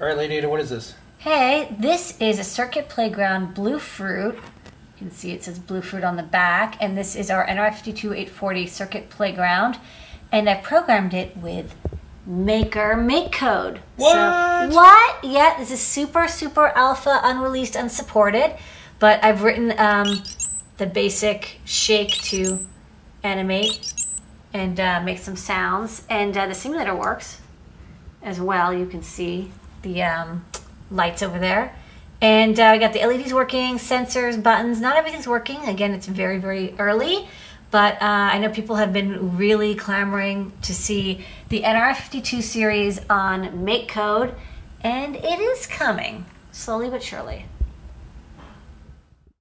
Alright, Lady Ada, what is this? Hey, this is a Circuit Playground Bluefruit. You can see it says Bluefruit on the back, and this is our NRF52840 Circuit Playground, and I programmed it with Maker MakeCode. What? So, what? Yeah, this is super, super alpha, unreleased, unsupported, but I've written the basic shake to animate and make some sounds, and the simulator works as well. You can see the lights over there, and we got the LEDs working, sensors, buttons. Not everything's working. Again, it's very, very early, but I know people have been really clamoring to see the NRF52 series on MakeCode, and it is coming slowly but surely.